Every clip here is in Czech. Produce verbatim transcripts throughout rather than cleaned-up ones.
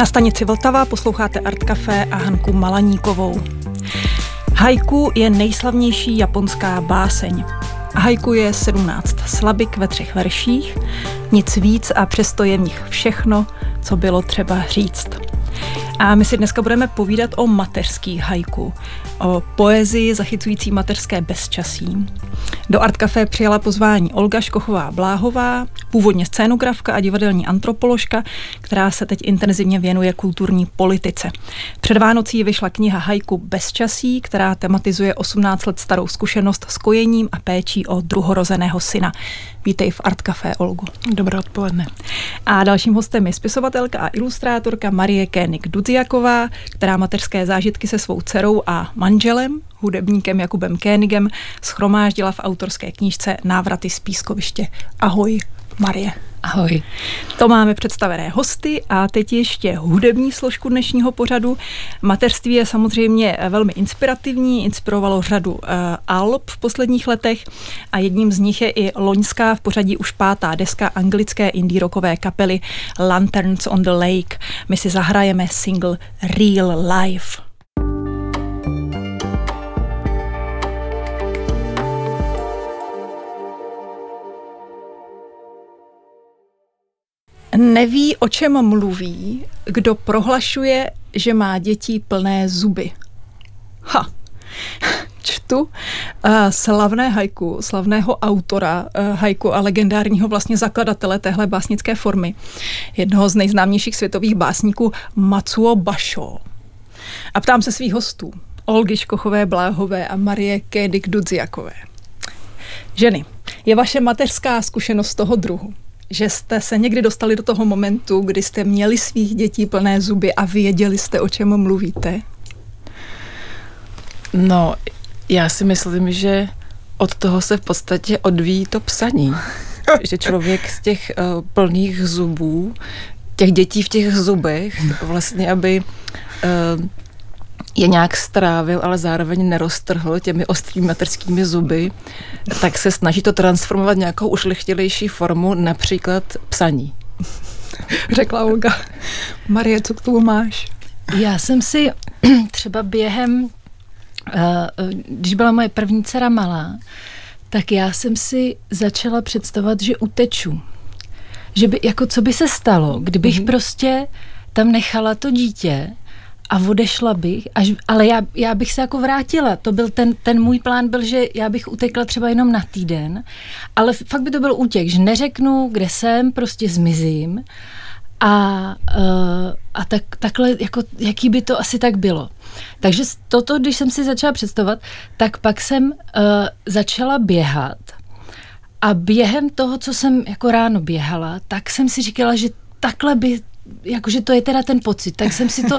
Na stanici Vltava posloucháte Art Café a Hanku Malaníkovou. Haiku je nejslavnější japonská báseň. Haiku je sedmnáct slabik ve třech verších, nic víc a přesto je v nich všechno, co bylo třeba říct. A my si dneska budeme povídat o mateřských haiku, o poezii zachycující mateřské bezčasí. Do Art Café přijala pozvání Olga Škochová-Bláhová, původně scénografka a divadelní antropoložka, která se teď intenzivně věnuje kulturní politice. Před Vánocí vyšla kniha Haiku Bezčasí, která tematizuje osmnáct let starou zkušenost s kojením a péčí o druhorozeného syna. Vítej v Art Café, Olgu. Dobré odpoledne. A dalším hostem je spisovatelka a ilustrátorka Marie König Dudziaková, která mateřské zážitky se svou dcerou a manželem, hudebníkem Jakubem Königem, shromáždila v autorské knížce Návraty z pískoviště. Ahoj, Marie. Ahoj. To máme představené hosty a teď ještě hudební složku dnešního pořadu. Mateřství je samozřejmě velmi inspirativní, inspirovalo řadu uh, alb v posledních letech a jedním z nich je i loňská v pořadí už pátá deska anglické indie rockové kapely Lanterns on the Lake. My si zahrajeme single Real Life. Neví, o čem mluví, kdo prohlašuje, že má dětí plné zuby. Ha! Čtu uh, slavné haiku, slavného autora uh, haiku a legendárního vlastně zakladatele téhle básnické formy, jednoho z nejznámějších světových básníků Matsuo Basho. A ptám se svých hostů, Olgy Škochové-Bláhové a Marie König Dudziakové. Ženy, je vaše mateřská zkušenost toho druhu, že jste se někdy dostali do toho momentu, kdy jste měli svých dětí plné zuby a věděli jste, o čem mluvíte? No, já si myslím, že od toho se v podstatě odvíjí to psaní. Že člověk z těch uh, plných zubů, těch dětí v těch zubech, vlastně, aby uh, je nějak strávil, ale zároveň neroztrhl těmi ostrými materskými zuby, tak se snaží to transformovat nějakou ušlechtilejší formu, například psaní. Řekla Olga. Marie, co k tomu máš? Já jsem si třeba během, když byla moje první dcera malá, tak já jsem si začala představovat, že uteču. Že by, jako co by se stalo, kdybych mm-hmm. prostě tam nechala to dítě a odešla bych, až, ale já, já bych se jako vrátila. To byl ten, ten můj plán byl, že já bych utekla třeba jenom na týden, ale fakt by to byl útěk, že neřeknu, kde jsem, prostě zmizím a, a tak, takhle, jako, jaký by to asi tak bylo. Takže toto, když jsem si začala představovat, tak pak jsem uh, začala běhat a během toho, co jsem jako ráno běhala, tak jsem si říkala, že takhle by jakože to je teda ten pocit, tak jsem si to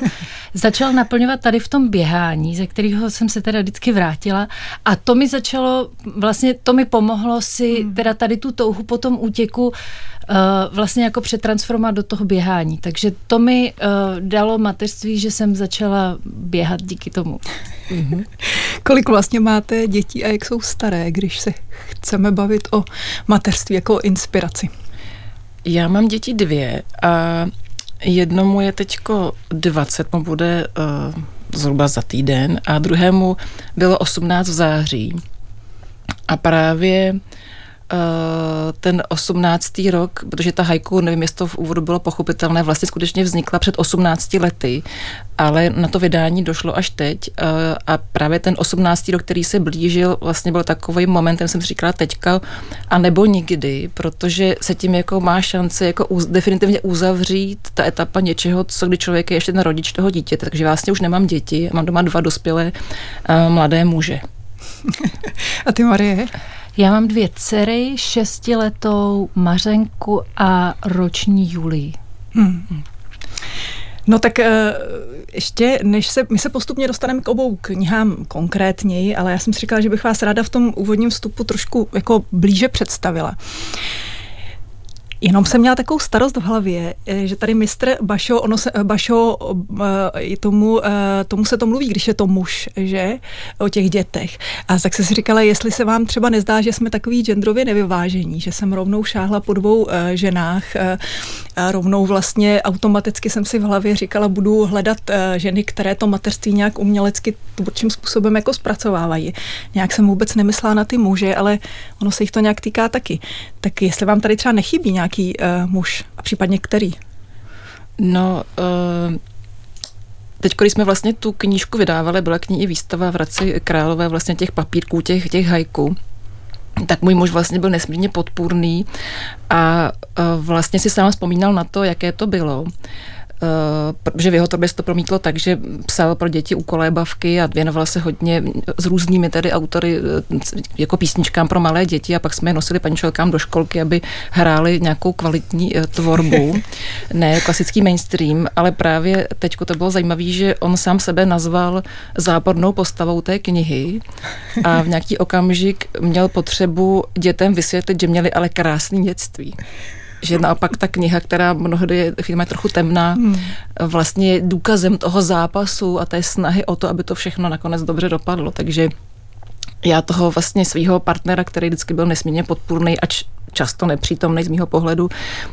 začala naplňovat tady v tom běhání, ze kterého jsem se teda vždycky vrátila a to mi začalo, vlastně to mi pomohlo si teda tady tu touhu po tom útěku uh, vlastně jako přetransformovat do toho běhání, takže to mi uh, dalo mateřství, že jsem začala běhat díky tomu. Mm-hmm. Kolik vlastně máte dětí a jak jsou staré, když se chceme bavit o mateřství jako o inspiraci? Já mám děti dvě a jednomu je teďko dvacet, mu bude uh, zhruba za týden a druhému bylo osmnáct v září. A právě uh, ten osmnáctý rok, protože ta haiku, nevím, jestli to v úvodu bylo pochopitelné, vlastně skutečně vznikla před osmnácti lety, ale na to vydání došlo až teď uh, a právě ten osmnáctý rok, který se blížil, vlastně byl takovým momentem, jsem říkala teďka a nebo nikdy, protože se tím jako má šance jako uz, definitivně uzavřít ta etapa něčeho, co kdy člověk je ještě ten rodič toho dítěte, takže vlastně už nemám děti, mám doma dva dospělé uh, mladé muže. A ty, Marie? Já mám dvě dcery, šestiletou Mařenku a roční Julii. Hmm. No tak ještě, než se, my se postupně dostaneme k obou knihám konkrétněji, ale já jsem si říkala, že bych vás ráda v tom úvodním vstupu trošku jako blíže představila. Jenom jsem měla takovou starost v hlavě, že tady mistr Basho, ono se, Basho tomu, tomu se to mluví, když je to muž, že? O těch dětech. A tak se si říkala, jestli se vám třeba nezdá, že jsme takový genderově nevyvážení, že jsem rovnou šáhla po dvou ženách, a rovnou vlastně automaticky jsem si v hlavě říkala, budu hledat ženy, které to mateřství nějak umělecky určitým způsobem jako zpracovávají. Nějak jsem vůbec nemyslela na ty muže, ale ono se jich to nějak týká taky. Tak jestli vám tady třeba nechybí nějak Jaký uh, muž a případně který? No, uh, teď, když jsme vlastně tu knížku vydávali, byla k ní i výstava v Hradci Králové vlastně těch papírků, těch, těch hajků, tak můj muž vlastně byl nesmírně podpůrný a uh, vlastně si sám vzpomínal na to, jaké to bylo. Uh, že v jeho tobě se to promítlo tak, že psal pro děti úkolébavky a věnoval se hodně s různými tedy autory jako písničkám pro malé děti a pak jsme je nosili paníčelkám do školky, aby hráli nějakou kvalitní uh, tvorbu. Ne klasický mainstream, ale právě teďko to bylo zajímavé, že on sám sebe nazval zápornou postavou té knihy a v nějaký okamžik měl potřebu dětem vysvětlit, že měli ale krásný dětství. Že naopak ta kniha, která mnohdy je, je trochu temná, hmm. vlastně je důkazem toho zápasu a té snahy o to, aby to všechno nakonec dobře dopadlo. Takže já toho vlastně svého partnera, který vždycky byl nesmírně podpůrný a č- často nepřítomný z mýho pohledu,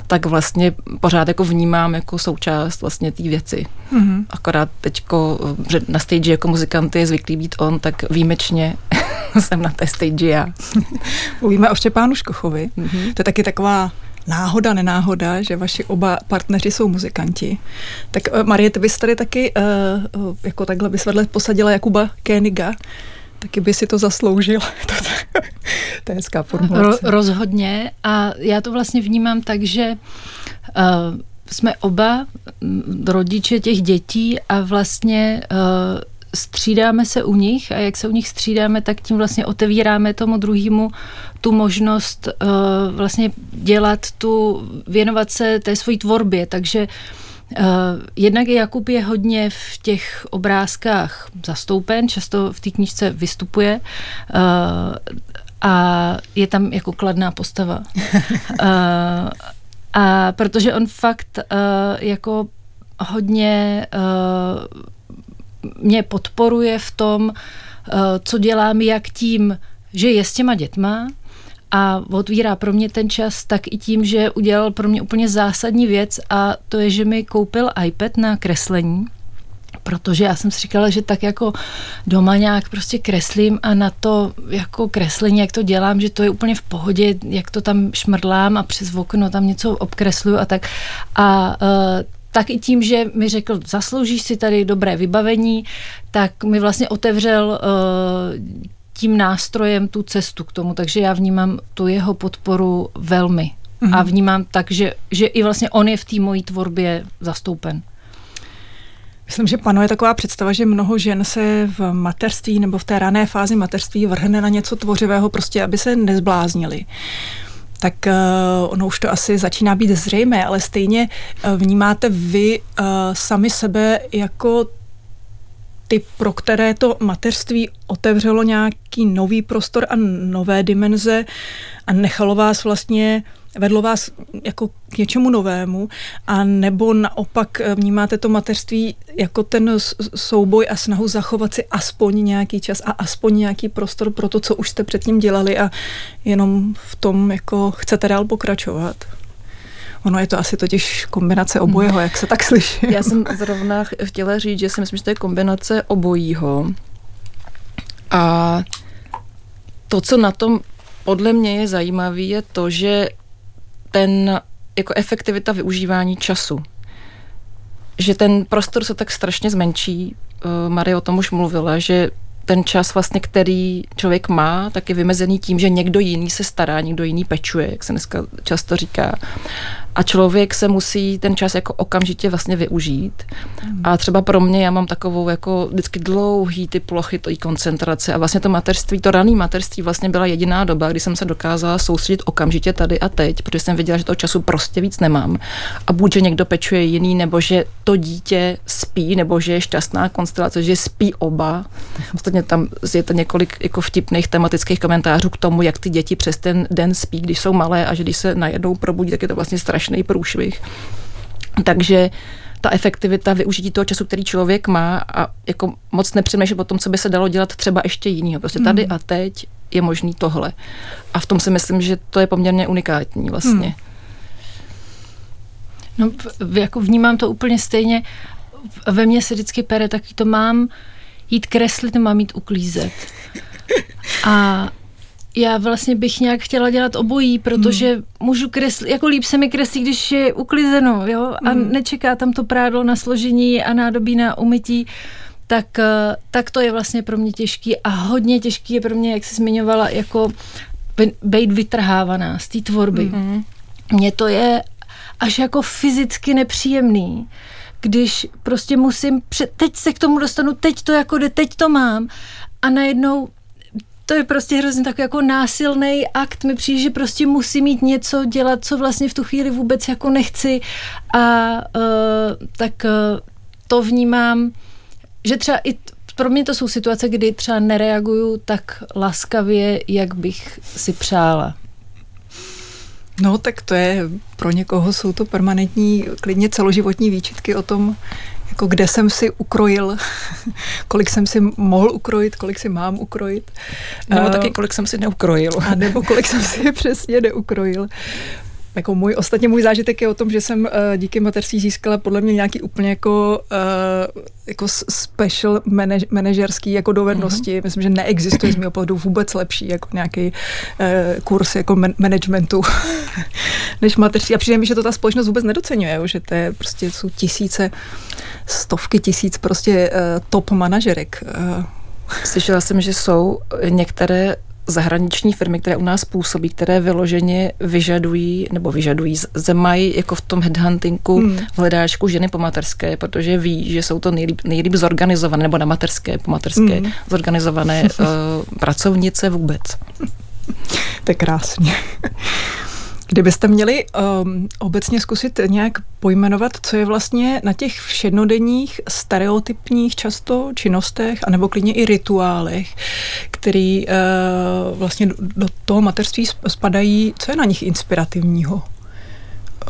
tak vlastně pořád jako vnímám jako součást vlastně té věci. Hmm. Akorát teďko na stage jako muzikant je zvyklý být on, tak výjimečně jsem na té stage já. Mluvíme o Štěpánu Škochovi. Hmm. To je taky taková náhoda, nenáhoda, že vaši oba partneři jsou muzikanti. Tak Marie, ty bys tady taky uh, jako takhle bys vedle posadila Jakuba Königa, taky by si to zasloužil. To je hezká formulace. Ro, rozhodně a já to vlastně vnímám tak, že uh, jsme oba rodiče těch dětí a vlastně uh, střídáme se u nich a jak se u nich střídáme, tak tím vlastně otevíráme tomu druhému tu možnost uh, vlastně dělat tu, věnovat se té svojí tvorbě, takže uh, jednak i Jakub je hodně v těch obrázkách zastoupen, často v té knížce vystupuje uh, a je tam jako kladná postava. uh, a protože on fakt uh, jako hodně uh, mě podporuje v tom, co dělám, jak tím, že je s těma dětma a otvírá pro mě ten čas, tak i tím, že udělal pro mě úplně zásadní věc a to je, že mi koupil iPad na kreslení, protože já jsem si říkala, že tak jako doma nějak prostě kreslím a na to jako kreslení, jak to dělám, že to je úplně v pohodě, jak to tam šmrdlám a přes okno tam něco obkresluju a tak. A tak i tím, že mi řekl, zasloužíš si tady dobré vybavení, tak mi vlastně otevřel uh, tím nástrojem tu cestu k tomu, takže já vnímám tu jeho podporu velmi. Mm-hmm. A vnímám tak, že, že i vlastně on je v té mojí tvorbě zastoupen. Myslím, že panuje taková představa, že mnoho žen se v mateřství nebo v té rané fázi mateřství vrhne na něco tvořivého, prostě aby se nezbláznili. Tak uh, ono už to asi začíná být zřejmé, ale stejně uh, vnímáte vy uh, sami sebe jako ty, pro které to mateřství otevřelo nějaký nový prostor a nové dimenze a nechalo vás vlastně, vedlo vás jako k něčemu novému, a nebo naopak vnímáte to mateřství jako ten souboj a snahu zachovat si aspoň nějaký čas a aspoň nějaký prostor pro to, co už jste předtím dělali a jenom v tom jako chcete dál pokračovat. Ono je to asi totiž kombinace obojeho, jak se tak slyším. Já jsem zrovna chtěla říct, že si myslím, že to je kombinace obojího. A to, co na tom podle mě je zajímavé, je to, že ten jako efektivita využívání času. Že ten prostor se tak strašně zmenší. Marie o tom už mluvila, že ten čas vlastně, který člověk má, tak je vymezený tím, že někdo jiný se stará, někdo jiný pečuje, jak se dneska často říká. a člověk se musí ten čas jako okamžitě vlastně využít. Hmm. A třeba pro mě, já mám takovou jako vždycky dlouhý ty plochy, to i koncentrace a vlastně to mateřství, to rané mateřství vlastně byla jediná doba, kdy jsem se dokázala soustředit okamžitě tady a teď, protože jsem viděla, že toho času prostě víc nemám. A buď, že někdo pečuje jiný, nebo že to dítě spí, nebo že je šťastná konstelace, že spí oba. Ostatně tam je to několik jako vtipných tematických komentářů k tomu, jak ty děti přes ten den spí, když jsou malé a že když se najednou probudí, tak je to vlastně strašný průšvih. Takže ta efektivita využití toho času, který člověk má a jako moc nepřemýšlet o tom, co by se dalo dělat třeba ještě jinýho. Prostě tady a teď je možný tohle. A v tom si myslím, že to je poměrně unikátní vlastně. Hmm. No, jako vnímám to úplně stejně. Ve mně se vždycky pere, taky to mám jít kreslit, mám jít uklízet. A já vlastně bych nějak chtěla dělat obojí, protože hmm. můžu kreslit, jako líp se mi kreslí, když je uklizeno, jo, a hmm. nečeká tam to prádlo na složení a nádobí na umytí, tak, tak to je vlastně pro mě těžký a hodně těžký je pro mě, jak jsi zmiňovala, jako být vytrhávaná z té tvorby. Hmm. Mně to je až jako fyzicky nepříjemný, když prostě musím, před, teď se k tomu dostanu, teď to jako jde, teď to mám a najednou to je prostě hrozně takový jako násilný akt. Mi přijde, že prostě musím mít něco dělat, co vlastně v tu chvíli vůbec jako nechci. A uh, tak uh, to vnímám, že třeba i t- pro mě to jsou situace, kdy třeba nereaguju tak laskavě, jak bych si přála. No tak to je, pro někoho jsou to permanentní, klidně celoživotní výčitky o tom, jako kde jsem si ukrojil, kolik jsem si mohl ukrojit, kolik si mám ukrojit. Nebo taky, kolik jsem si neukrojil. A nebo kolik jsem si přesně neukrojil. Jako můj, ostatně můj zážitek je o tom, že jsem díky mateřství získala podle mě nějaký úplně jako, jako special manaž, manažerský jako dovednosti. Mm-hmm. Myslím, že neexistuje z mého pohledu vůbec lepší jako nějaký kurz jako man, managementu než mateřství. A přijde mi, že to ta společnost vůbec nedoceňuje, že to je, prostě jsou tisíce, stovky tisíc prostě top manažerek. Slyšela jsem, že jsou některé zahraniční firmy, které u nás působí, které vyloženě vyžadují, nebo vyžadují, mají jako v tom headhuntingu hmm. v hledáčku ženy po materské, protože ví, že jsou to nejlíp, nejlíp zorganizované, nebo na materské, po materské, hmm. zorganizované uh, pracovnice vůbec. To je krásně. Kdybyste měli um, obecně zkusit nějak pojmenovat, co je vlastně na těch všednodenních stereotypních často činnostech, anebo klidně i rituálech, který uh, vlastně do, do toho mateřství spadají, co je na nich inspirativního?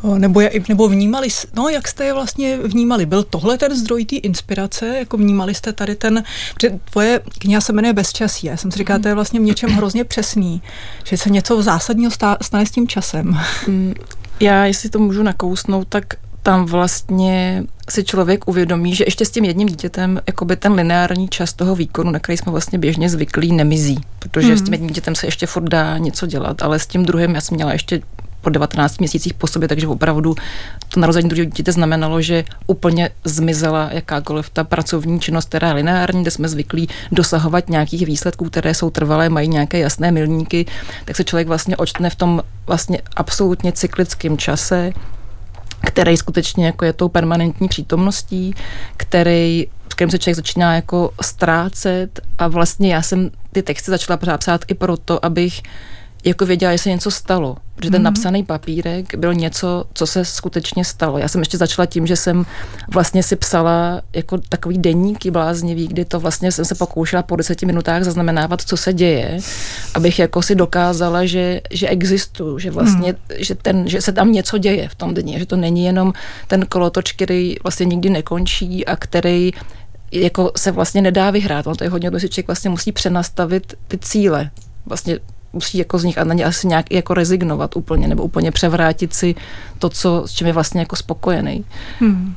Uh, nebo, je, nebo vnímali, no jak jste je vlastně vnímali? Byl tohle ten zdroj té inspirace? Jako vnímali jste tady ten, tvoje kniha se jmenuje Bezčasí, já jsem si říkala, to je vlastně v něčem hrozně přesný, že se něco zásadního stane s tím časem. Já, jestli to můžu nakousnout, tak tam vlastně si člověk uvědomí, že ještě s tím jedním dítětem jakoby ten lineární čas toho výkonu, na který jsme vlastně běžně zvyklí, nemizí. Protože hmm. s tím jedním dítětem se ještě furt dá něco dělat, ale s tím druhým já jsem měla ještě po devatenácti měsících po sobě, takže opravdu to narození druhého dítěte znamenalo, že úplně zmizela jakákoliv ta pracovní činnost, která je lineární, kde jsme zvyklí dosahovat nějakých výsledků, které jsou trvalé, mají nějaké jasné milníky, tak se člověk vlastně očtne v tom vlastně absolutně cyklickém čase, který skutečně jako je tou permanentní přítomností, který, v kterém se člověk začíná jako ztrácet a vlastně já jsem ty texty začala pořád psát i proto, abych jako věděla, že se něco stalo, protože ten mm-hmm. napsaný papírek byl něco, co se skutečně stalo. Já jsem ještě začala tím, že jsem vlastně si psala jako takový deníky bláznivý, kdy to vlastně jsem se pokoušela po deseti minutách zaznamenávat, co se děje, abych jako si dokázala, že, že existuju, že vlastně, mm. že, ten, že se tam něco děje v tom dni, že to není jenom ten kolotoč, který vlastně nikdy nekončí a který jako se vlastně nedá vyhrát. On to je hodně, že člověk vlastně musí přenastavit ty cíle, vlastně musí jako z nich a na ně asi nějak jako rezignovat úplně, nebo úplně převrátit si to, co, s čím je vlastně jako spokojený. Hmm.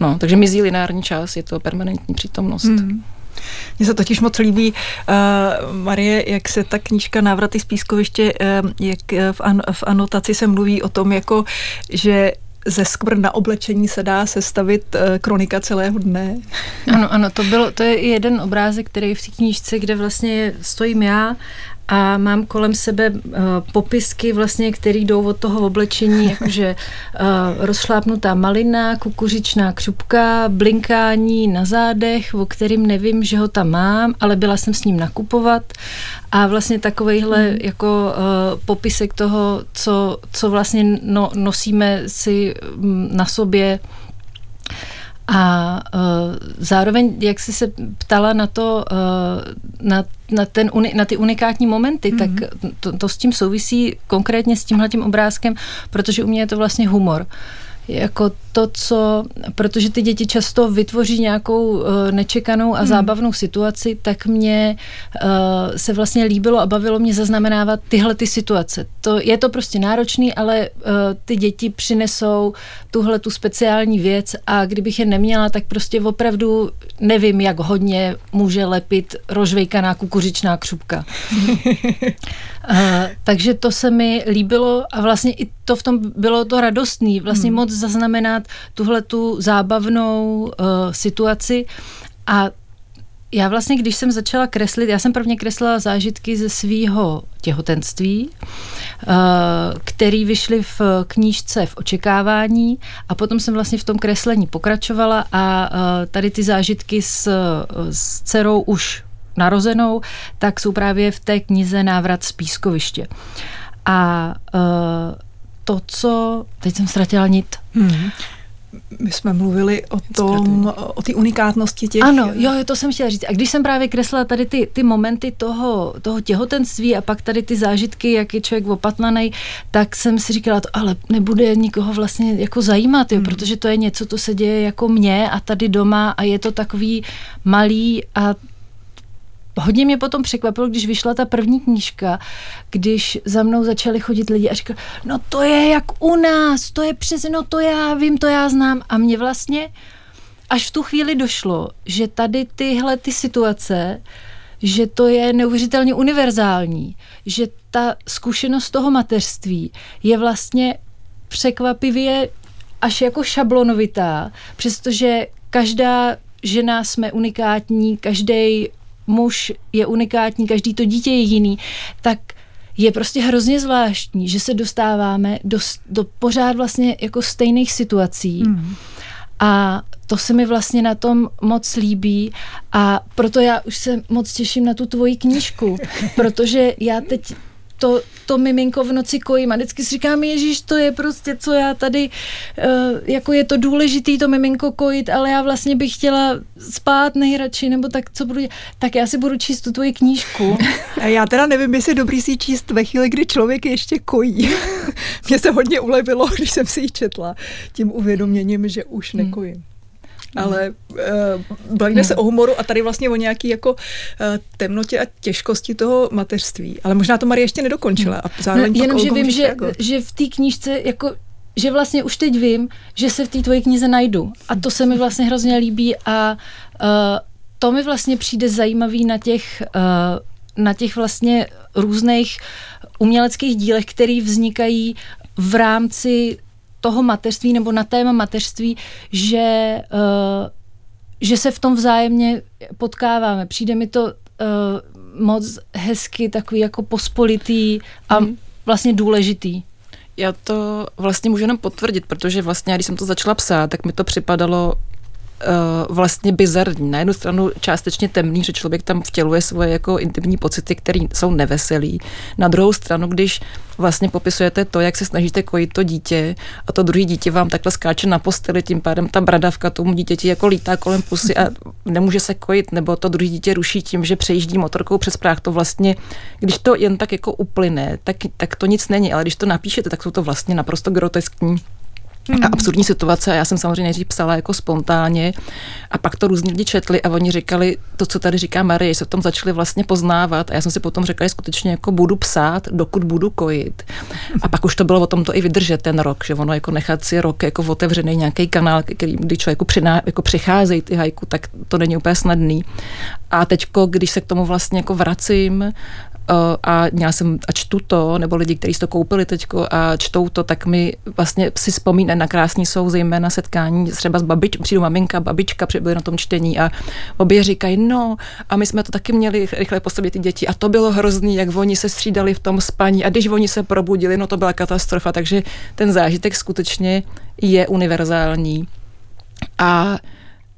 No, takže mizí lineární čas, je to permanentní přítomnost. Hmm. Mně se totiž moc líbí, uh, Marie, jak se ta knížka Návraty z pískoviště, uh, jak v, an, v anotaci se mluví o tom, jako, že ze skvrn na oblečení se dá sestavit kronika celého dne. Ano, ano, to bylo, to je jeden obrázek, který v té knížce, kde vlastně stojím já a mám kolem sebe uh, popisky, vlastně, které jdou od toho oblečení, jakože uh, rozšlápnutá malina, kukuřičná křupka, blinkání na zádech, o kterým nevím, že ho tam mám, ale byla jsem s ním nakupovat. A vlastně takovejhle mm. jako uh, popisek toho, co, co vlastně no, nosíme si na sobě. A uh, zároveň, jak jsi se ptala na to, uh, na, na, ten uni, na ty unikátní momenty, mm-hmm. tak to, to s tím souvisí konkrétně s tímhletím obrázkem, protože u mě je to vlastně humor. Jako to, co, protože ty děti často vytvoří nějakou uh, nečekanou a zábavnou hmm. situaci, tak mě uh, se vlastně líbilo a bavilo mě zaznamenávat tyhle ty situace. To, je to prostě náročný, ale uh, ty děti přinesou tuhle tu speciální věc a kdybych je neměla, tak prostě opravdu nevím, jak hodně může lepit rožvejkaná kukuřičná křupka. uh, takže to se mi líbilo a vlastně i to v tom bylo to radostný, vlastně hmm. moc zaznamenat tuhle tu zábavnou uh, situaci. A já vlastně, když jsem začala kreslit, já jsem prvně kreslila zážitky ze svýho těhotenství, uh, který vyšly v knížce V očekávání a potom jsem vlastně v tom kreslení pokračovala a uh, tady ty zážitky s, s dcerou už narozenou, tak jsou právě v té knize Návrat z pískoviště. A uh, to, co... Teď jsem ztratila nit. Hmm. My jsme mluvili o tom, o té unikátnosti těch... Ano, jo, to jsem chtěla říct. A když jsem právě kreslila tady ty, ty momenty toho, toho těhotenství a pak tady ty zážitky, jak je člověk opatlanej, tak jsem si říkala, to, ale nebude nikoho vlastně jako zajímat, jo, hmm. protože to je něco, to se děje jako mě a tady doma a je to takový malý a hodně mě potom překvapilo, když vyšla ta první knížka, když za mnou začali chodit lidi a říkali, no to je jak u nás, to je přes, no to já vím, to já znám. A mě vlastně až v tu chvíli došlo, že tady tyhle ty situace, že to je neuvěřitelně univerzální, že ta zkušenost toho mateřství je vlastně překvapivě až jako šablonovitá, přestože každá žena jsme unikátní, každej muž je unikátní, každý to dítě je jiný, tak je prostě hrozně zvláštní, že se dostáváme do, do pořád vlastně jako stejných situací. Mm. A to se mi vlastně na tom moc líbí a proto já už se moc těším na tu tvoji knížku, protože já teď to, to miminko v noci kojím a vždycky si říkám, ježiš, to je prostě, co já tady, jako je to důležitý to miminko kojit, ale já vlastně bych chtěla spát nejradši, nebo tak co budu dělat, tak já si budu číst tu tvoji knížku. Já teda nevím, jestli je dobrý si ji číst ve chvíli, kdy člověk ještě kojí. Mně se hodně ulevilo, když jsem si ji četla, tím uvědoměním, že už nekojím. Hmm. Ale uh, bavíme hmm. se o humoru a tady vlastně o nějaký jako uh, temnotě a těžkosti toho mateřství. Ale možná to Marie ještě nedokončila. Hmm. A zároveň no, jenom, že vím, že, že v té knížce, jako, že vlastně už teď vím, že se v té tvojí knize najdu. A to se mi vlastně hrozně líbí a uh, to mi vlastně přijde zajímavý na těch, uh, na těch vlastně různých uměleckých dílech, které vznikají v rámci toho mateřství nebo na téma mateřství, že, uh, že se v tom vzájemně potkáváme. Přijde mi to uh, moc hezky, takový jako pospolitý a mm. vlastně důležitý. Já to vlastně můžu jenom potvrdit, protože vlastně, když jsem to začala psát, tak mi to připadalo uh, vlastně bizarní. Na jednu stranu částečně temný, že člověk tam vtěluje svoje jako intimní pocity, které jsou neveselý. Na druhou stranu, když vlastně popisujete to, jak se snažíte kojit to dítě a to druhé dítě vám takhle skáče na posteli, tím pádem ta bradavka tomu dítěti jako lítá kolem pusy a nemůže se kojit, nebo to druhé dítě ruší tím, že přejíždí motorkou přes práh, to vlastně, když to jen tak jako uplyne, tak, tak to nic není, ale když to napíšete, tak jsou to vlastně naprosto groteskní a absurdní situace a já jsem samozřejmě nejdřív psala jako spontánně a pak to různě lidi četli a oni říkali to, co tady říká Marie, se v tom začali vlastně poznávat a já jsem si potom řekla, že skutečně jako budu psát, dokud budu kojit. A pak už to bylo o tom to i vydržet ten rok, že ono jako nechat si rok jako otevřený nějaký kanál, který, kdy člověku přiná, jako přicházejí ty haiku, tak to není úplně snadný. A teďko, když se k tomu vlastně jako vracím a já jsem, a čtu to, nebo lidi, kteří to koupili teďko a čtou to, tak mi vlastně si vzpomíná na krásný jsou zejména setkání třeba s babič, přijdu maminka, babička, byly na tom čtení a obě říkají, no a my jsme to taky měli rychle po sobě ty děti a to bylo hrozný, jak oni se střídali v tom spaní a když oni se probudili, no to byla katastrofa, takže ten zážitek skutečně je univerzální a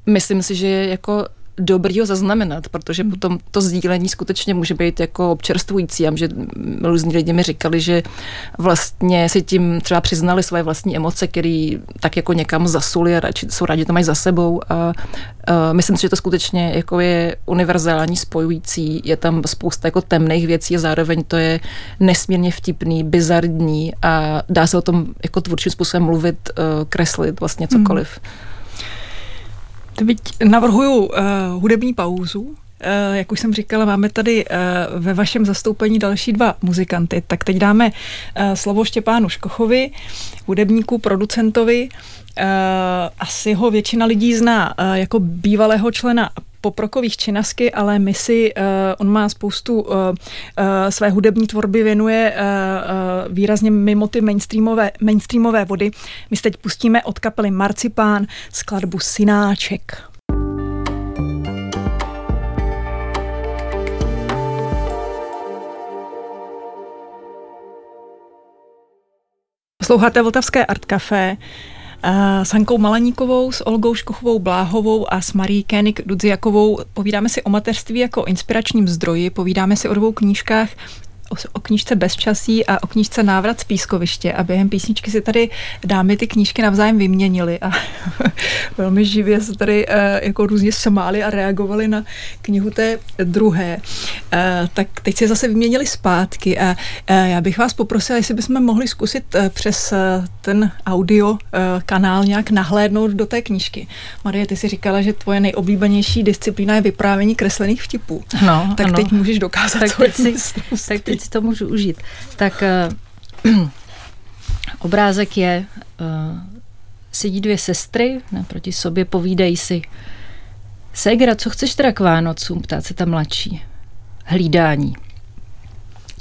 myslím si, že je jako dobrý ho zaznamenat, protože potom to sdílení skutečně může být jako občerstvující. Že různí lidi mi říkali, že vlastně si tím třeba přiznali své vlastní emoce, které tak jako někam zasuli a radši, jsou rádi, že to mají za sebou. A, a myslím si, že to skutečně jako je univerzální, spojující. Je tam spousta jako temných věcí a zároveň to je nesmírně vtipný, bizarní a dá se o tom jako tvůrčím způsobem mluvit, kreslit, vlastně cokoliv. Mm. Teď navrhuju uh, hudební pauzu. Uh, jak už jsem říkala, máme tady uh, ve vašem zastoupení další dva muzikanty. Tak teď dáme uh, slovo Štěpánu Škochovi, hudebníku, producentovi. Uh, asi ho většina lidí zná uh, jako bývalého člena poprokových Činasky, ale my si, uh, on má spoustu uh, uh, své hudební tvorby, věnuje uh, uh, výrazně mimo ty mainstreamové, mainstreamové vody. My se teď pustíme od kapely Marcipán skladbu Synáček. Posloucháte Vltavské Art Café s Hankou Malaníkovou, s Olgou Škochovou-Bláhovou a s Marie König Dudziakovou. Povídáme si o mateřství jako inspiračním zdroji, povídáme si o dvou knížkách, o, o knížce Bezčasí a o knížce Návrat z pískoviště. A během písničky si tady dámy ty knížky navzájem vyměnily a velmi živě se tady jako různě šamály a reagovali na knihu té druhé. Tak teď si zase vyměnili zpátky a já bych vás poprosila, jestli bychom mohli zkusit přes ten audio kanál nějak nahlédnout do té knížky. Marie, ty si říkala, že tvoje nejoblíbenější disciplína je vyprávění kreslených vtipů. No, tak ano. Teď můžeš dokázat, tak co teď je si, tak teď si to můžu užít. Tak uh, obrázek je, uh, sedí dvě sestry naproti sobě, povídají si. Ségra, co chceš teda k Vánocům? Ptá se ta mladší. Hlídání.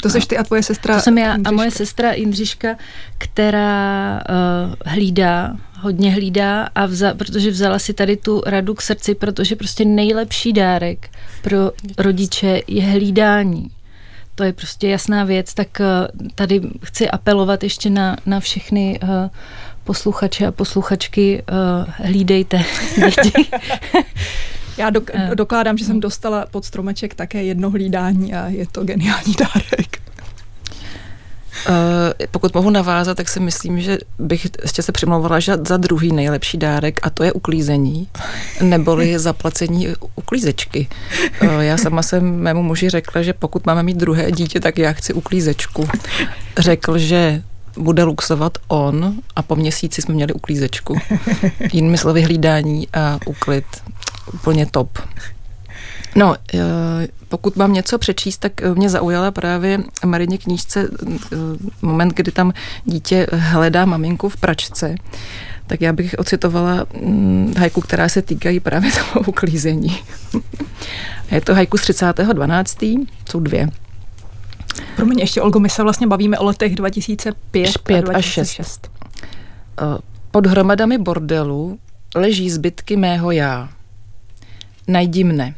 To seš ty a tvoje sestra. To jsem já Jindřiška. A moje sestra Jindřiška, která uh, hlídá, hodně hlídá, a vza, protože vzala si tady tu radu k srdci, protože prostě nejlepší dárek pro rodiče je hlídání. To je prostě jasná věc, tak uh, tady chci apelovat ještě na, na všechny uh, posluchače a posluchačky, uh, hlídejte děti. Já dok- dokládám, že jsem dostala pod stromeček také jedno hlídání a je to geniální dárek. Uh, pokud mohu navázat, tak si myslím, že bych ještě se přimlouvala za druhý nejlepší dárek a to je uklízení, neboli zaplacení uklízečky. Uh, já sama jsem mému muži řekla, že pokud máme mít druhé dítě, tak já chci uklízečku. Řekl, že bude luxovat on a po měsíci jsme měli uklízečku. Jinými slovy hlídání a úklid. Úplně top. No, pokud mám něco přečíst, tak mě zaujala právě Marině knížce moment, kdy tam dítě hledá maminku v pračce. Tak já bych ocitovala haiku, která se týkají právě toho uklízení. Je to haiku z třicátého prosince, jsou dvě. Promiň, ještě Olgo, my se vlastně bavíme o letech dva tisíce pět a dva tisíce šest. Pod hromadami bordelu leží zbytky mého já. Najdi mne.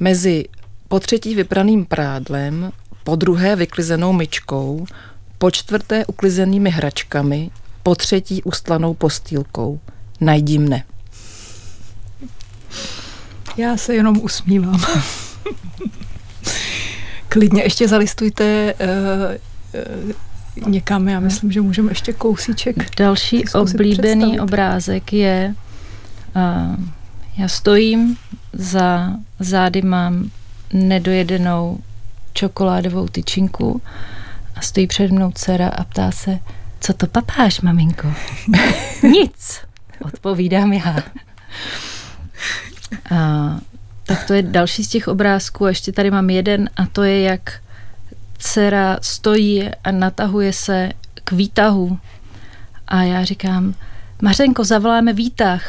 Mezi po třetí vypraným prádlem, po druhé vyklizenou myčkou, po čtvrté uklizenými hračkami, po třetí ustlanou postýlkou. Najdi mne. Já se jenom usmívám. Klidně ještě zalistujte uh, uh, někam, já myslím, že můžeme ještě kousíček. Další oblíbený představit. Obrázek je uh, já stojím, za zády mám nedojedenou čokoládovou tyčinku a stojí před mnou dcera a ptá se, co to papáš, maminko? Nic, odpovídám já. A, tak to je další z těch obrázků a ještě tady mám jeden a to je, jak dcera stojí a natahuje se k výtahu a já říkám, Mařenko, zavoláme výtah.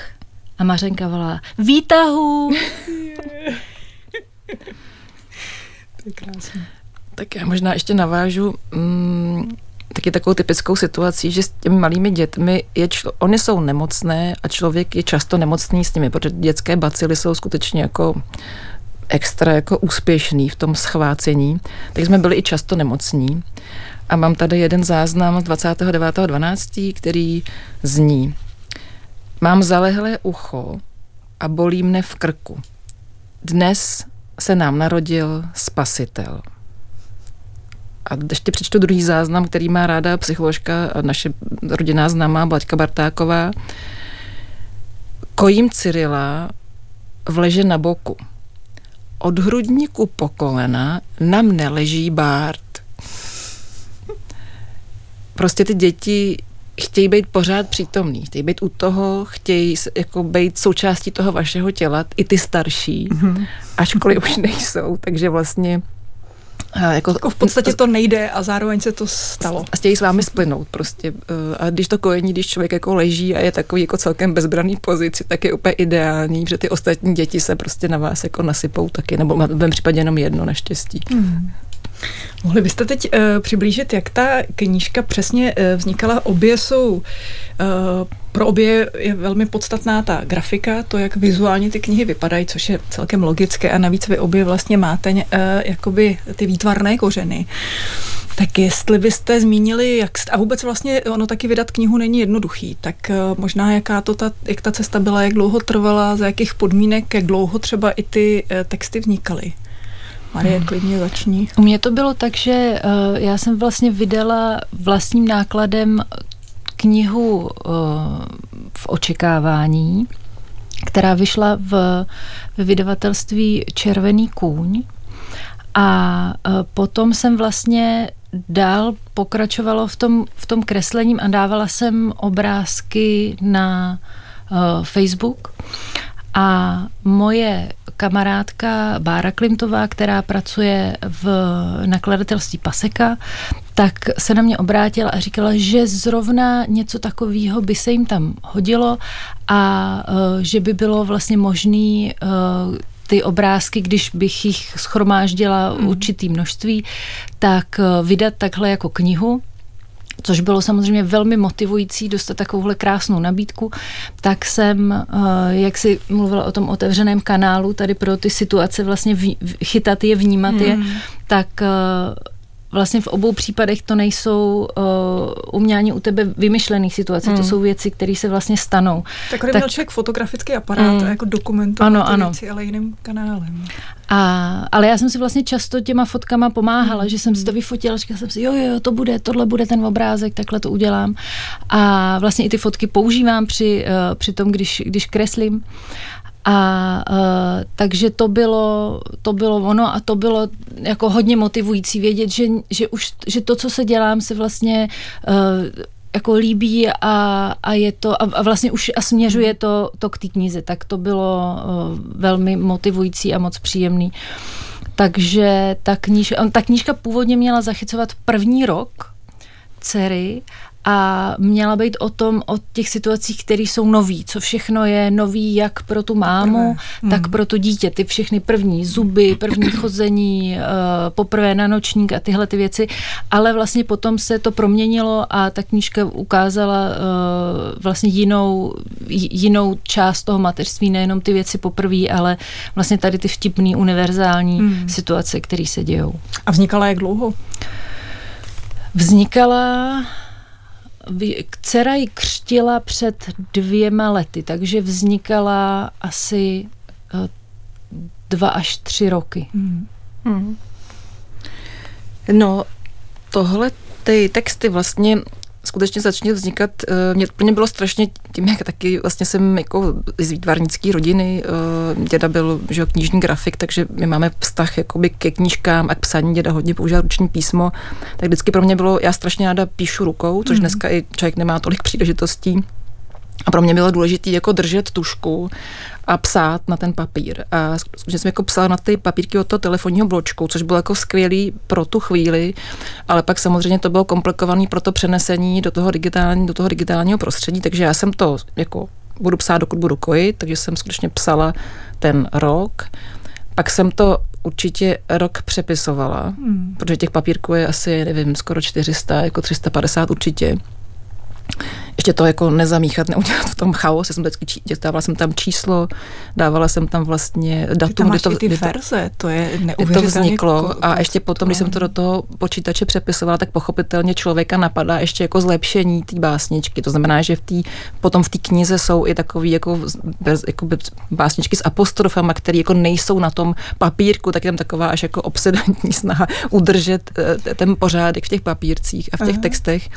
A Mařenka volá, výtahu! To je krásné. Tak já možná ještě navážu mm, taky takovou typickou situací, že s těmi malými dětmi, je člo, oni jsou nemocné a člověk je často nemocný s nimi, protože dětské bacily jsou skutečně jako extra jako úspěšný v tom schvácení. Tak jsme byli i často nemocní. A mám tady jeden záznam z dvacátého devátého dvanáctého který zní: Mám zalehlé ucho a bolí mne v krku. Dnes se nám narodil spasitel. A ještě přečtu druhý záznam, který má ráda psycholožka a naše rodinná známá Blaďka Bartáková. Kojím Cyrila vleže na boku. Od hrudníku po kolena na mne leží Bárt. Prostě ty děti chtějí být pořád přítomný, chtějí být u toho, chtějí jako být součástí toho vašeho těla, i ty starší, mm-hmm. ačkoliv už nejsou, takže vlastně jako, jako v podstatě to nejde a zároveň se to stalo. A chtějí s vámi splynout prostě. A když to kojení, když člověk jako leží a je takový jako celkem bezbranný pozici, tak je úplně ideální, protože ty ostatní děti se prostě na vás jako nasypou taky, nebo v mém případě jenom jedno naštěstí. Mm. Mohli byste teď uh, přiblížit, jak ta knížka přesně uh, vznikala? Obě jsou, uh, pro obě je velmi podstatná ta grafika, to, jak vizuálně ty knihy vypadají, což je celkem logické a navíc vy obě vlastně máte uh, jakoby ty výtvarné kořeny. Tak jestli byste zmínili, jak a vůbec vlastně ono taky vydat knihu není jednoduchý, tak uh, možná jaká to ta, jak ta cesta byla, jak dlouho trvala, za jakých podmínek, jak dlouho třeba i ty uh, texty vznikaly? Marie, klidně začni. U mě to bylo tak, že uh, já jsem vlastně vydala vlastním nákladem knihu uh, v očekávání, která vyšla v, v vydavatelství Červený kůň. A uh, potom jsem vlastně dál pokračovalo v tom, v tom kreslením a dávala jsem obrázky na uh, Facebook. A moje kamarádka Bára Klimtová, která pracuje v nakladatelství Paseka, tak se na mě obrátila a říkala, že zrovna něco takového by se jim tam hodilo a uh, že by bylo vlastně možné uh, ty obrázky, když bych jich shromáždila mm. určitý množství, tak uh, vydat takhle jako knihu. Což bylo samozřejmě velmi motivující dostat takovouhle krásnou nabídku, tak jsem, jak si mluvila o tom otevřeném kanálu, tady pro ty situace vlastně chytat je, vnímat je, mm. tak vlastně v obou případech to nejsou u mě ani u tebe vymyšlených situací, mm. to jsou věci, které se vlastně stanou. Takhle tak, měl člověk fotografický aparát mm. a jako dokumentovat ano, ty ano. věci, ale jiným kanálem. A, ale já jsem si vlastně často těma fotkama pomáhala, mm. že jsem si to vyfotila, říkala jsem si, jo, jo, to bude, tohle bude ten obrázek, takhle to udělám. A vlastně i ty fotky používám při, při tom, když, když kreslím. A uh, takže to bylo, to bylo ono a to bylo jako hodně motivující vědět, že, že, už, že to, co se dělám, se vlastně uh, jako líbí a, a je to, a, a vlastně už a směřuje to, to k té knize. Tak to bylo uh, velmi motivující a moc příjemný. Takže ta knížka, ta knížka původně měla zachycovat první rok dcery a měla být o tom, o těch situacích, které jsou nový, co všechno je nový, jak pro tu mámu, prvé. tak mm. pro to dítě, ty všechny první zuby, první chození, poprvé na nočník a tyhle ty věci, ale vlastně potom se to proměnilo a ta knížka ukázala vlastně jinou, jinou část toho mateřství, nejenom ty věci poprvé, ale vlastně tady ty vtipný, univerzální mm. situace, které se dějou. A vznikala jak dlouho? Vznikala... Dcera ji křtila před dvěma lety, takže vznikala asi dva až tři roky. Hmm. Hmm. No, tohle ty texty vlastně skutečně začaly vznikat, mě plně bylo strašně tím, jak taky vlastně jsem jako z výtvarnické rodiny, děda byl, že jo, knižní grafik, takže my máme vztah jakoby ke knížkám a k psaní, děda hodně používá ruční písmo, tak vždycky pro mě bylo, já strašně ráda píšu rukou, což mm. dneska i člověk nemá tolik příležitostí. A pro mě bylo důležité jako držet tužku a psát na ten papír. A skutečně jsem jako psala na ty papírky od toho telefonního bločku, což bylo jako skvělý pro tu chvíli, ale pak samozřejmě to bylo komplikované pro to přenesení do toho, digitální, do toho digitálního prostředí, takže já jsem to jako budu psát, dokud budu kojit, takže jsem skutečně psala ten rok. Pak jsem to určitě rok přepisovala, hmm. protože těch papírků je asi, nevím, skoro čtyři sta, jako tři sta padesát určitě. Ještě to jako nezamíchat, neudělat v tom chaos. Já jsem vždycky, dávala jsem tam číslo, dávala jsem tam vlastně datum, kdy to, ty kdy, verze, to, je kdy to vzniklo. Ko, a ještě potom, když jsem to do toho počítače přepisovala, tak pochopitelně člověka napadá ještě jako zlepšení té básničky. To znamená, že v tý, potom v té knize jsou i takové jako, jako básničky s apostrofama, které jako nejsou na tom papírku, tak je tam taková až jako obsedantní snaha udržet ten pořádek v těch papírcích a v těch Aha. textech.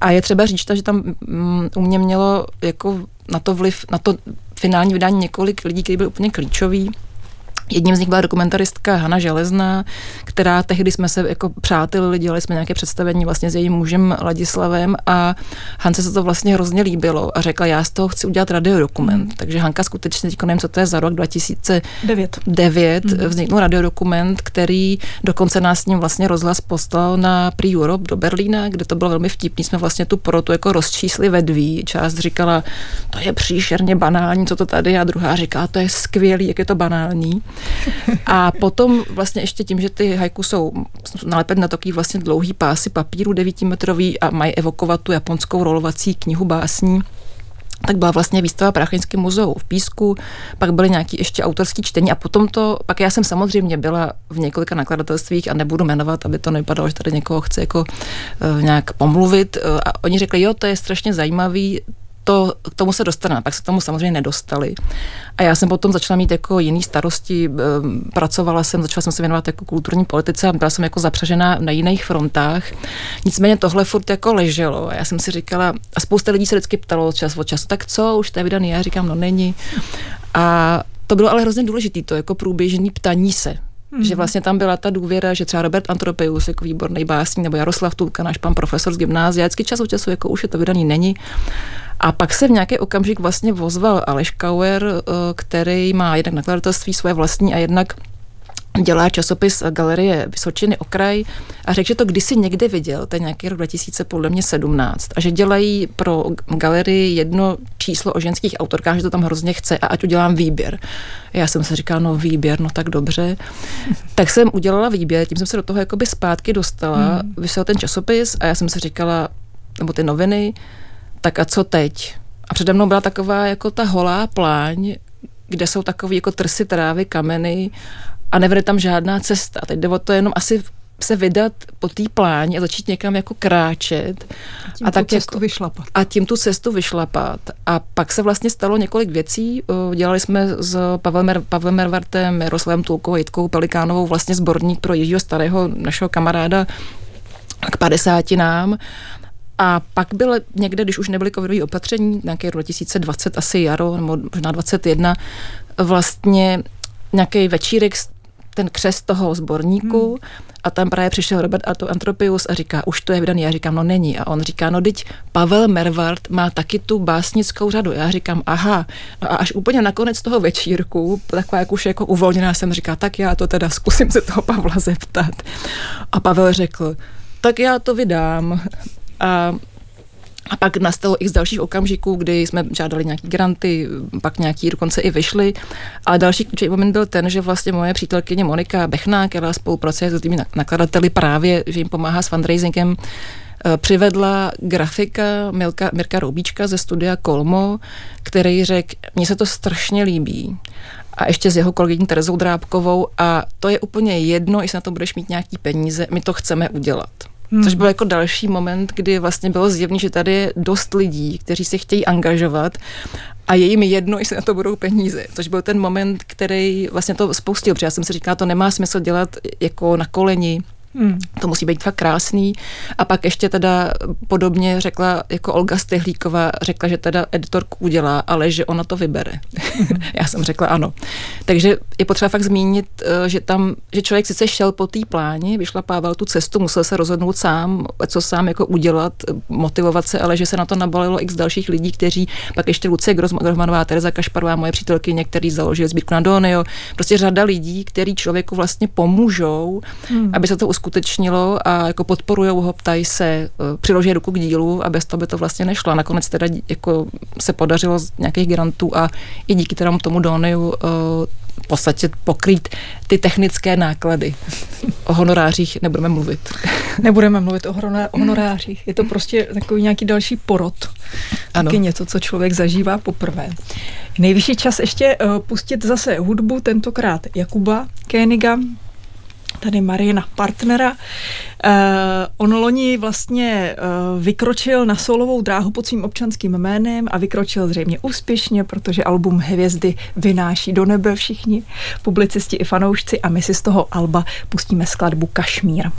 A je třeba říct, že tam u mě mělo jako na to vliv, na to finální vydání několik lidí, kteří byli úplně klíčoví. Jedním z nich byla dokumentaristka Hana Jelezná, která tehdy jsme se jako přátelili, dělali jsme nějaké představení vlastně s jejím mužem Ladislavem a Hance se to vlastně hrozně líbilo a řekla, já z toho chci udělat radiodokument. Mm. Takže Hanka skutečně, teď nevím, co to je, za rok dva tisíce devět mm. vzniknul radiodokument, který dokonce nás s ním vlastně rozhlas poslal na Prix Europe do Berlína, kde to bylo velmi vtipný. Jsme vlastně tu porotu jako rozčísli ve dví. Část říkala, to je příšerně banální, co to tady, a druhá říká, to je skvělý, jak je to banální. A potom vlastně ještě tím, že ty haiku jsou nalepeny na takový vlastně dlouhý pásy papíru devítimetrový a mají evokovat tu japonskou rolovací knihu básní, tak byla vlastně výstava Prácheňského muzeu v Písku, pak byly nějaké ještě autorské čtení a potom to, pak já jsem samozřejmě byla v několika nakladatelstvích a nebudu jmenovat, aby to nevypadalo, že tady někoho chce jako uh, nějak pomluvit uh, a oni řekli, jo, to je strašně zajímavý, to, k tomu se dostaneme, tak se k tomu samozřejmě nedostali. A já jsem potom začala mít jako jiný starosti, pracovala jsem, začala jsem se věnovat jako kulturní politice a byla jsem jako zapřažená na jiných frontách. Nicméně tohle furt jako leželo a já jsem si říkala, a spousta lidí se vždycky ptalo čas od času, tak co, už to je vydaný, já říkám, no není. A to bylo ale hrozně důležité, to jako průběžný ptání se. Mm-hmm. Že vlastně tam byla ta důvěra, že třeba Robert Antropius jako výborný básník, nebo Jaroslav Tulka, náš pan profesor z gymnázia, vždycky čas od času, jako už je to vydaný, není. A pak se v nějaký okamžik vlastně vozval Aleš Kauer, který má jednak nakladatelství svoje vlastní a jednak dělá časopis Galerie Vysočiny Okraj a řekl, že to kdysi někde viděl, to je nějaký rok dva tisíce sedmnáct a že dělají pro galerii jedno číslo o ženských autorkách, že to tam hrozně chce a ať udělám výběr. Já jsem si říkala, no výběr, no tak dobře. Tak jsem udělala výběr, tím jsem se do toho jakoby zpátky dostala, hmm. vyšel ten časopis a já jsem si říkala, nebo ty noviny, tak a co teď? A přede mnou byla taková jako ta holá pláň, kde jsou takový jako trsy trávy, kameny a nevede tam žádná cesta. Teď jde o to jenom asi se vydat po té pláni a začít někam jako kráčet. A tím, a, tak tu jako, vyšlapat. a tím tu cestu vyšlapat. A pak se vlastně stalo několik věcí. Dělali jsme s Pavelem Mer, Pavel Merwartem, Jaroslavem Tulkou a Jitkou Pelikánovou vlastně sborník pro Jiřího Starého, našeho kamaráda k padesátinám. A pak byl někde, když už nebyly covidové opatření, nějaké dva tisíce dvacet, asi jaro, nebo možná dvacet jedna, vlastně nějaký večírek, ten křest toho sborníku hmm. a tam právě přišel Robert Arthur Antropius a říká, už to je vydaný, já říkám, no není. A on říká, no teď Pavel Merwart má taky tu básnickou řadu. Já říkám, aha. No a až úplně nakonec toho večírku, taková jak už jako uvolněná jsem, říká, tak já to teda zkusím se toho Pavla zeptat. A Pavel řekl, tak já to vydám. A, a pak nastalo i z dalších okamžiků, kdy jsme žádali nějaký granty, pak nějaký dokonce i vyšly. A další klíčový moment byl ten, že vlastně moje přítelkyně Monika Bechnák, která spolupracuje s těmi nakladateli právě, že jim pomáhá s fundraisingem, přivedla grafika Milka, Mirka Roubíčka ze studia Kolmo, který řekl, mně se to strašně líbí. A ještě s jeho kolegyní Terezou Drábkovou a to je úplně jedno, jestli na to budeš mít nějaký peníze, my to chceme udělat. Hmm. Což byl jako další moment, kdy vlastně bylo zjevné, že tady je dost lidí, kteří se chtějí angažovat a je jim jedno, jestli na to budou peníze. Což byl ten moment, který vlastně to spoustil, protože já jsem si říkala, to nemá smysl dělat jako na koleni, hmm. to musí být fakt krásný. A pak ještě teda podobně řekla, jako Olga Stehlíková, řekla, že teda editorku udělá, ale že ona to vybere. Hmm. Já jsem řekla ano. Takže je potřeba fakt zmínit, že tam, že člověk sice šel po té pláni, vyšlapával tu cestu, musel se rozhodnout sám, co sám jako udělat, motivovat se, ale že se na to nabalilo x dalších lidí, kteří pak ještě Lucie Grosmanová, Tereza Kašparová, moje přítelkyně, který založil sbírku na Donio, prostě řada lidí, kteří člověku vlastně pomůžou, hmm. aby se to skutečnilo a jako podporujou ho, ptají se, přiloží ruku k dílu a bez toho by to vlastně nešlo. Nakonec teda jako se podařilo z nějakých grantů a i díky tomu Doniu v podstatě pokrýt ty technické náklady. O honorářích nebudeme mluvit. Nebudeme mluvit o honorářích. Je to prostě takový nějaký další porod. Ano. Taky něco, co člověk zažívá poprvé. Nejvyšší čas ještě pustit zase hudbu, tentokrát Jakuba Königa, tady Mariina partnera. Uh, on loni vlastně uh, vykročil na solovou dráhu pod svým občanským jménem a vykročil zřejmě úspěšně, protože album Hvězdy vynáší do nebe všichni publicisti i fanoušci a my si z toho alba pustíme skladbu Kašmír.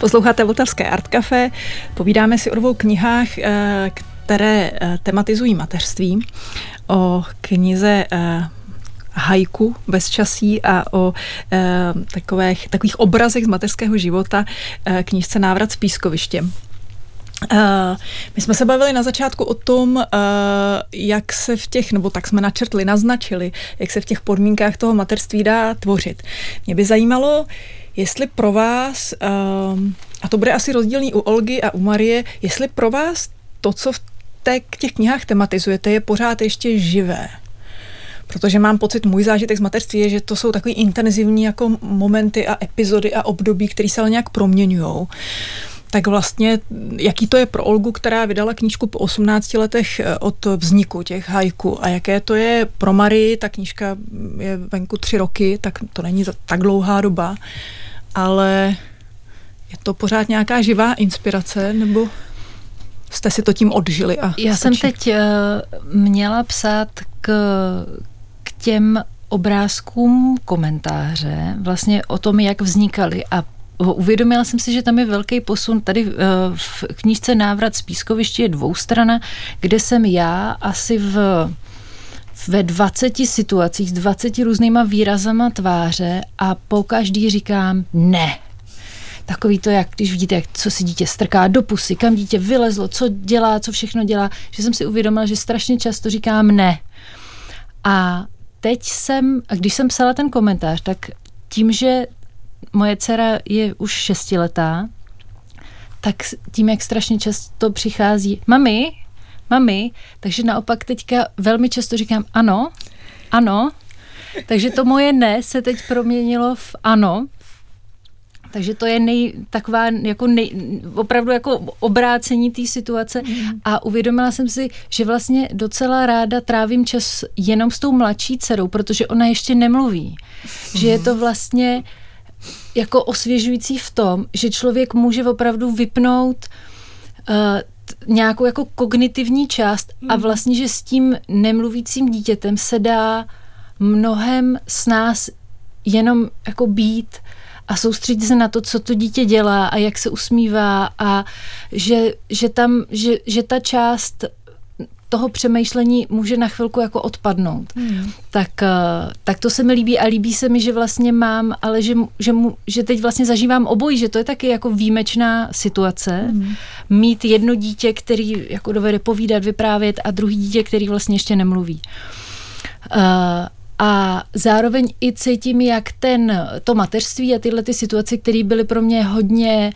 Posloucháte Vltavské Art Café, povídáme si o dvou knihách, které tematizují mateřství, o knize Haiku Bezčasí a o takových, takových obrazech z mateřského života, knížce Návrat z pískoviště. Uh, my jsme se bavili na začátku o tom, uh, jak se v těch, nebo tak jsme načrtli, naznačili, jak se v těch podmínkách toho mateřství dá tvořit. Mě by zajímalo, jestli pro vás, uh, a to bude asi rozdílný u Olgy a u Marie, jestli pro vás to, co v té, těch knihách tematizujete, je pořád ještě živé. Protože mám pocit, můj zážitek z mateřství je, že to jsou takový intenzivní jako momenty a epizody a období, které se ale nějak proměňujou. Tak vlastně, jaký to je pro Olgu, která vydala knížku po osmnácti letech od vzniku těch haiku a jaké to je pro Marii, ta knížka je venku tři roky, tak to není tak dlouhá doba, ale je to pořád nějaká živá inspirace, nebo jste si to tím odžili? A já stačí? Jsem teď měla psát k, k těm obrázkům komentáře, vlastně o tom, jak vznikaly a uvědomila jsem si, že tam je velký posun. Tady v knížce Návrat z pískoviště je dvoustrana, kde jsem já asi v, ve dvaceti situacích s dvaceti různýma výrazama tváře a po každý říkám ne. Takový to, jak když vidíte, jak, co si dítě strká do pusy, kam dítě vylezlo, co dělá, co všechno dělá, že jsem si uvědomila, že strašně často říkám ne. A teď jsem, a když jsem psala ten komentář, tak tím, že moje dcera je už šestiletá, tak tím, jak strašně často přichází mami, mami, takže naopak teďka velmi často říkám ano, ano, takže to moje ne se teď proměnilo v ano, takže to je nej, taková jako nej, opravdu jako obrácení té situace mm. a uvědomila jsem si, že vlastně docela ráda trávím čas jenom s tou mladší dcerou, protože ona ještě nemluví, mm. že je to vlastně jako osvěžující v tom, že člověk může opravdu vypnout uh, t, nějakou jako kognitivní část mm. a vlastně, že s tím nemluvícím dítětem se dá mnohem s nás jenom jako být a soustředit se na to, co to dítě dělá a jak se usmívá a že, že tam, že, že ta část toho přemýšlení může na chvilku jako odpadnout. Mm. Tak, tak to se mi líbí a líbí se mi, že vlastně mám, ale že, že, mu, že teď vlastně zažívám obojí, že to je taky jako výjimečná situace. Mm. Mít jedno dítě, který jako dovede povídat, vyprávět a druhý dítě, který vlastně ještě nemluví. Uh, a zároveň i cítím, jak ten, to mateřství a tyhle ty situace, které byly pro mě hodně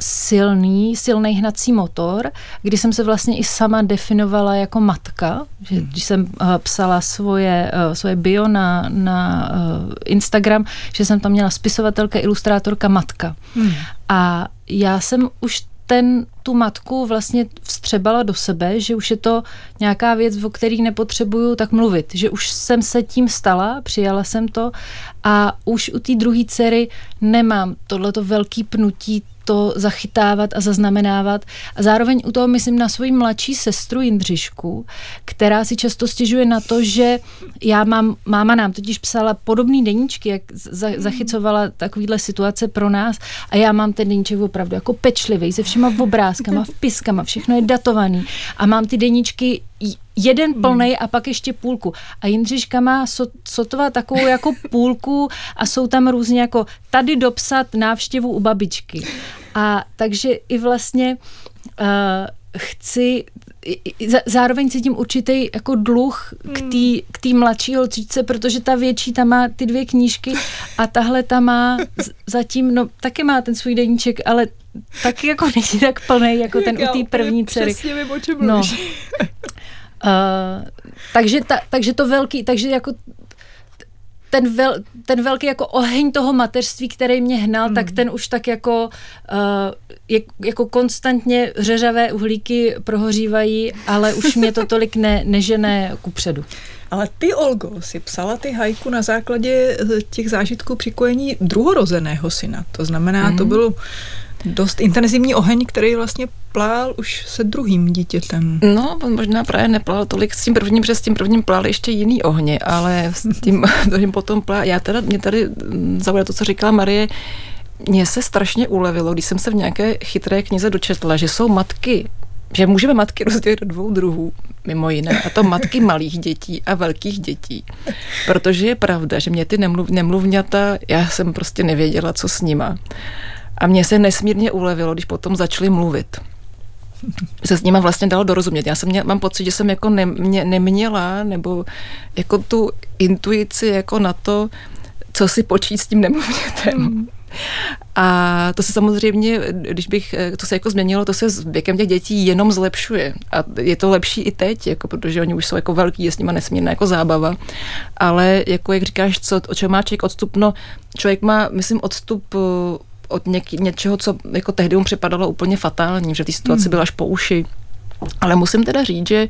silný, silný hnací motor, kdy jsem se vlastně i sama definovala jako matka, že když jsem uh, psala svoje, uh, svoje bio na, na uh, Instagram, že jsem tam měla spisovatelka, ilustrátorka, matka. Hmm. A já jsem už ten, tu matku vlastně vstřebala do sebe, že už je to nějaká věc, o který nepotřebuju tak mluvit, že už jsem se tím stala, přijala jsem to a už u té druhé dcery nemám tohleto velký pnutí to zachytávat a zaznamenávat. A zároveň u toho myslím na svoji mladší sestru Jindřišku, která si často stěžuje na to, že já mám, máma nám totiž psala podobné deníčky, jak za, zachycovala takovýhle situace pro nás a já mám ten deníček opravdu jako pečlivý, se všema obrázkama, vpiskama, všechno je datovaný a mám ty deníčky jeden plnej a pak ještě půlku. A Jindřiška má so, sotva takovou jako půlku a jsou tam různě jako tady dopsat návštěvu u babičky. A takže i vlastně uh, chci zároveň cítím určitý jako dluh k té mladší holčičce, protože ta větší ta má ty dvě knížky a tahle ta má zatím, no taky má ten svůj deníček, ale taky jako není tak plný jako ten u té první dcery. Přesně vím, o čem mluvíš. No. Uh, takže, ta, takže to velký, takže jako ten, vel, ten velký jako oheň toho mateřství, který mě hnal, mm. tak ten už tak jako, uh, jak, jako konstantně řeřavé uhlíky prohořívají, ale už mě to tolik ne, nežené kupředu. Ale ty, Olgo, si psala ty haiku na základě těch zážitků při kojení druhorozeného syna. To znamená, mm. to bylo dost intenzivní oheň, který vlastně plál už se druhým dítětem. No, on možná právě neplál tolik s tím prvním, protože s tím prvním plál ještě jiný ohně, ale s tím druhým potom plál. Já teda, mě tady zaujalo to, co říkala Marie, mně se strašně ulevilo, když jsem se v nějaké chytré knize dočetla, že jsou matky, že můžeme matky rozdělit do dvou druhů, mimo jiné, a to matky malých dětí a velkých dětí. Protože je pravda, že mě ty nemluv, nemluvňata, já jsem prostě nevěděla, co s nima. A mně se nesmírně ulevilo, když potom začali mluvit. Se s nima vlastně dalo dorozumět. Já jsem měla, mám pocit, že jsem jako ne, mě, neměla, nebo jako tu intuici jako na to, co si počít s tím nemluvnětem. Mm. A to se samozřejmě, když bych, to se jako změnilo, to se s věkem těch dětí jenom zlepšuje. A je to lepší i teď, jako, protože oni už jsou jako velký, je s nima nesmírná jako zábava. Ale jako jak říkáš, co, o čem má člověk odstup? No, člověk má, myslím, odstup od něk- něčeho, co jako tehdy mu připadalo úplně fatální, že v té situaci hmm. byl až po uši. Ale musím teda říct, že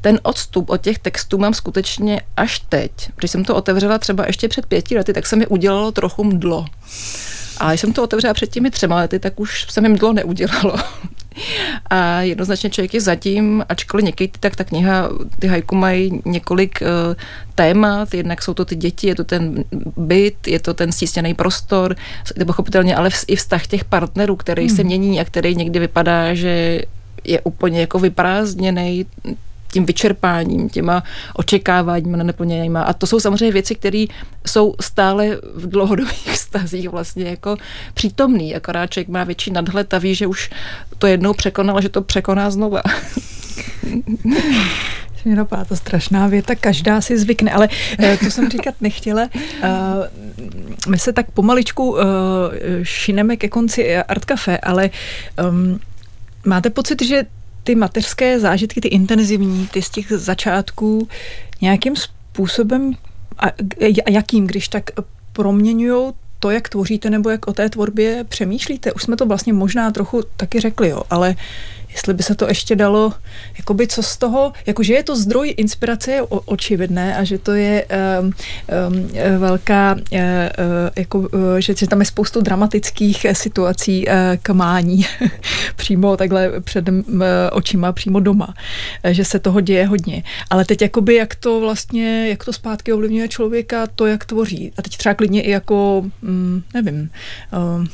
ten odstup od těch textů mám skutečně až teď. Když jsem to otevřela třeba ještě před pěti lety, tak se mi udělalo trochu mdlo. A když jsem to otevřela před těmi třema lety, tak už se mi mdlo neudělalo. A jednoznačně člověk je zatím, ačkoliv někdy tak ta kniha, ty haiku mají několik uh, témat, jednak jsou to ty děti, je to ten byt, je to ten stísněný prostor, to pochopitelně, ale v, i vztah těch partnerů, který hmm. se mění a který někdy vypadá, že je úplně jako vyprázdněnej tím vyčerpáním, těma očekáváníma nenaplněnýma. A to jsou samozřejmě věci, které jsou stále v dlouhodobých vztazích vlastně jako přítomný. Akorát člověk má větší nadhled a ví, že už to jednou překonal, že to překoná znova. Napadá to strašná věta, každá si zvykne, ale to jsem říkat nechtěla. My se tak pomaličku šineme ke konci Art Café, ale máte pocit, že ty mateřské zážitky, ty intenzivní, ty z těch začátků nějakým způsobem a jakým, když tak proměňujou to, jak tvoříte nebo jak o té tvorbě přemýšlíte? Už jsme to vlastně možná trochu taky řekli, jo, ale jestli by se to ještě dalo, jakoby co z toho, jakože je to zdroj inspirace, je očividné a že to je um, um, velká, uh, jako, uh, že, že tam je spoustu dramatických situací uh, kamání přímo takhle před uh, očima, přímo doma, že se toho děje hodně. Ale teď jakoby, jak to vlastně, jak to zpátky ovlivňuje člověka, to, jak tvoří. A teď třeba klidně i jako, um, nevím, um,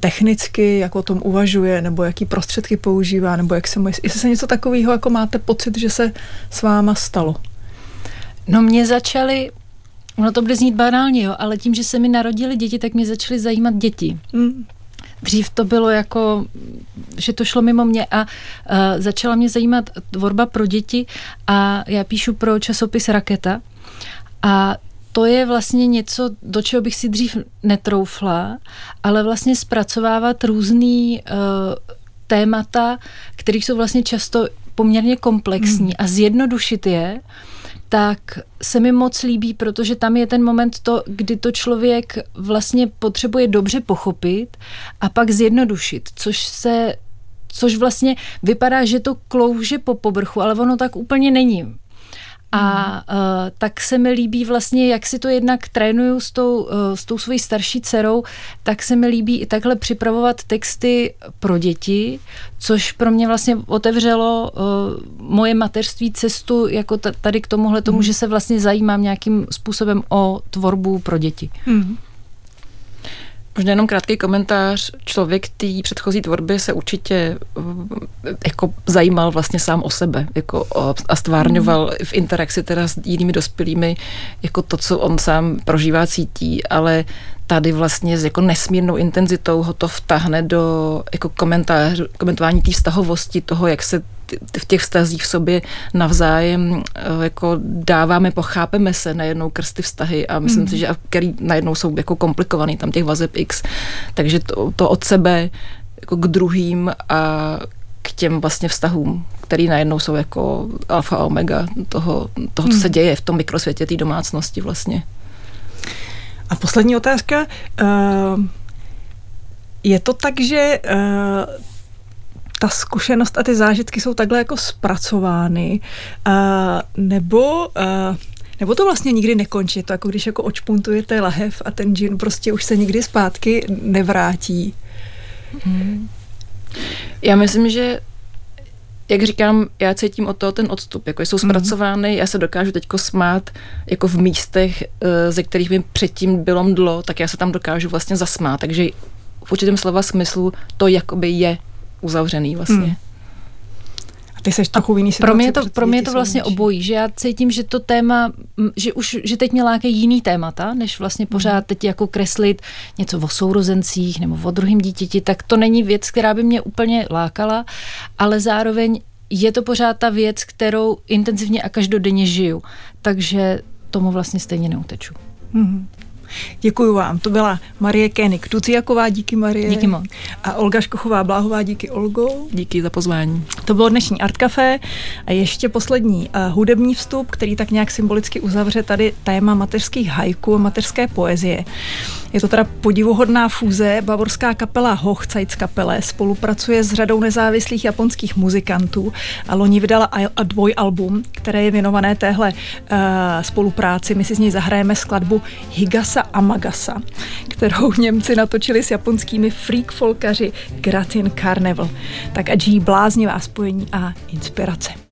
technicky, jak o tom uvažuje, nebo jaký prostředky používá, nebo jak se mu, jestli se něco takového, jako máte pocit, že se s váma stalo? No mě začaly, ono to bude znít banálně, jo, ale tím, že se mi narodily děti, tak mě začaly zajímat děti. Mm. Dřív to bylo jako, že to šlo mimo mě a, a začala mě zajímat tvorba pro děti a já píšu pro časopis Raketa a to je vlastně něco, do čeho bych si dřív netroufla, ale vlastně zpracovávat různý uh, témata, které jsou vlastně často poměrně komplexní mm. a zjednodušit je, tak se mi moc líbí, protože tam je ten moment to, kdy to člověk vlastně potřebuje dobře pochopit a pak zjednodušit, což se, což vlastně vypadá, že to klouže po povrchu, ale ono tak úplně není. A uh, tak se mi líbí vlastně, jak si to jednak trénuju s tou, uh, s tou svojí starší dcerou, tak se mi líbí i takhle připravovat texty pro děti, což pro mě vlastně otevřelo uh, moje mateřství cestu jako t- tady k tomuhle tomu, mm. že se vlastně zajímám nějakým způsobem o tvorbu pro děti. Mm. Možná jenom krátký komentář. Člověk té předchozí tvorby se určitě jako zajímal vlastně sám o sebe jako a stvárňoval v interakci teda s jinými dospělými jako to, co on sám prožívá, cítí, ale tady vlastně s jako nesmírnou intenzitou ho to vtahne do jako komentář, komentování té vztahovosti toho, jak se v těch vztazích v sobě navzájem jako dáváme, pochápeme se najednou krz ty vztahy a myslím hmm. si, že a který najednou jsou jako komplikovaný, tam těch vazeb X. Takže to, to od sebe jako k druhým a k těm vlastně vztahům, který najednou jsou jako alfa a omega toho, toho co se děje v tom mikrosvětě té domácnosti vlastně. A poslední otázka. Je to tak, že ta zkušenost a ty zážitky jsou takhle jako zpracovány, nebo... Nebo to vlastně nikdy nekončí, to jako když jako očpuntujete lahev a ten džin prostě už se nikdy zpátky nevrátí. Hmm. Já myslím, že jak říkám, já cítím od toho ten odstup, jako jsou zpracovány, mm. já se dokážu teďko smát jako v místech, ze kterých mi předtím bylo mdlo, tak já se tam dokážu vlastně zasmát, takže v určitém slova smyslu to jakoby je uzavřený vlastně. Mm. Ty seš trochu jiný situace. Pro mě je to, pro mě je to vlastně obojí, že já cítím, že to téma, že už že teď mě lákají jiný témata, než vlastně pořád teď jako kreslit něco o sourozencích nebo o druhém dítěti, tak to není věc, která by mě úplně lákala, ale zároveň je to pořád ta věc, kterou intenzivně a každodenně žiju, takže tomu vlastně stejně neuteču. Mm-hmm. Děkuju vám. To byla Marie König Dudziaková, díky Marie. Díky moc. A Olga Škochová-Bláhová, díky Olgo. Díky za pozvání. To bylo dnešní Art Café a ještě poslední uh, hudební vstup, který tak nějak symbolicky uzavře tady téma mateřských haiku a mateřské poezie. Je to teda podivuhodná fúze. Bavorská kapela Hochzeitskapelle spolupracuje s řadou nezávislých japonských muzikantů a loni vydala dvojalbum, které je věnované téhle uh, spolupráci. My si z něj zahrajeme skladbu Higasa Amagasa, kterou Němci natočili s japonskými freak folkaři Gratin Carnival. Tak ať žijí bláznivá spojení a inspirace.